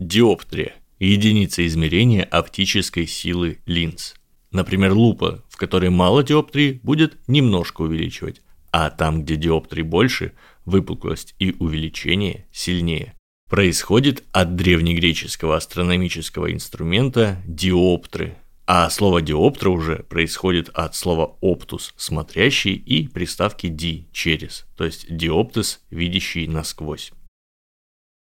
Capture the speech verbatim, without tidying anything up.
Диоптрия – единица измерения оптической силы линз. Например, лупа, в которой мало диоптрии, будет немножко увеличивать, а там, где диоптрий больше, выпуклость и увеличение сильнее. Происходит от древнегреческого астрономического инструмента диоптры, а слово диоптра уже происходит от слова оптус – смотрящий и приставки ди – через, то есть диоптус – видящий насквозь.